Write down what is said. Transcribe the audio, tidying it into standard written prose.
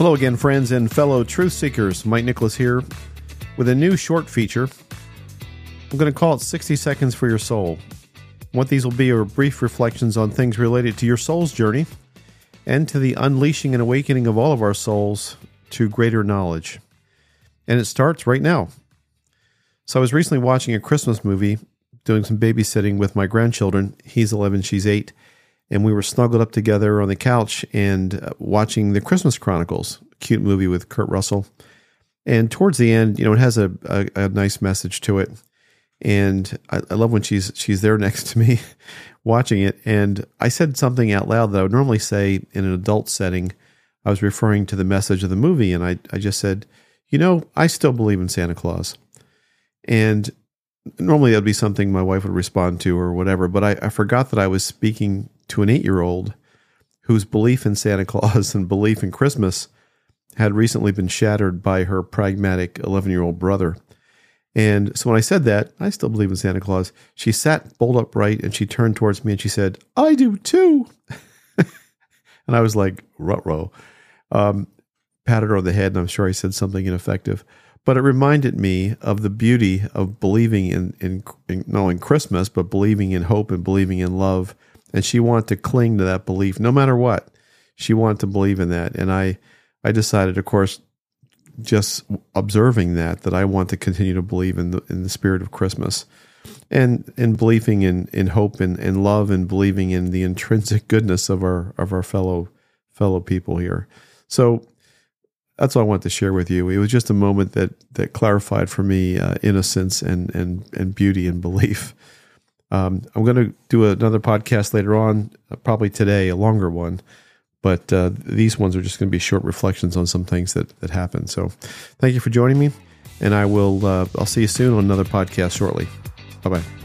Hello again, friends and fellow truth seekers. Mike Nicholas here with a new short feature. I'm going to call it 60 Seconds For Your Soul. What these will be are brief reflections on things related to your soul's journey and to the unleashing and awakening of all of our souls to greater knowledge. And it starts right now. So I was recently watching a Christmas movie, doing some babysitting with my grandchildren. He's 11, she's 8. And we were snuggled up together on the couch and watching the Christmas Chronicles, a cute movie with Kurt Russell. And towards the end, it has a nice message to it. And I love when she's there next to me watching it. And I said something out loud that I would normally say in an adult setting. I was referring to the message of the movie. And I just said, I still believe in Santa Claus. And normally that'd be something my wife would respond to or whatever. But I forgot that I was speaking to an 8-year-old whose belief in Santa Claus and belief in Christmas had recently been shattered by her pragmatic 11-year-old brother. And so when I said that, I still believe in Santa Claus, she sat bolt upright and she turned towards me and she said, "I do too." And I was like, ruh-roh. Patted her on the head, and I'm sure I said something ineffective. But it reminded me of the beauty of believing in not only Christmas, but believing in hope and believing in love. And she wanted to cling to that belief no matter what. She wanted to believe in that. And I decided, of course, just observing that I want to continue to believe in the spirit of Christmas. And believing in hope and love, and believing in the intrinsic goodness of our fellow people here. So that's all I wanted to share with you. It was just a moment that clarified for me innocence and beauty and belief. I'm going to do another podcast later on, probably today, a longer one, but these ones are just going to be short reflections on some things that happen. So thank you for joining me, and I'll see you soon on another podcast shortly. Bye-bye.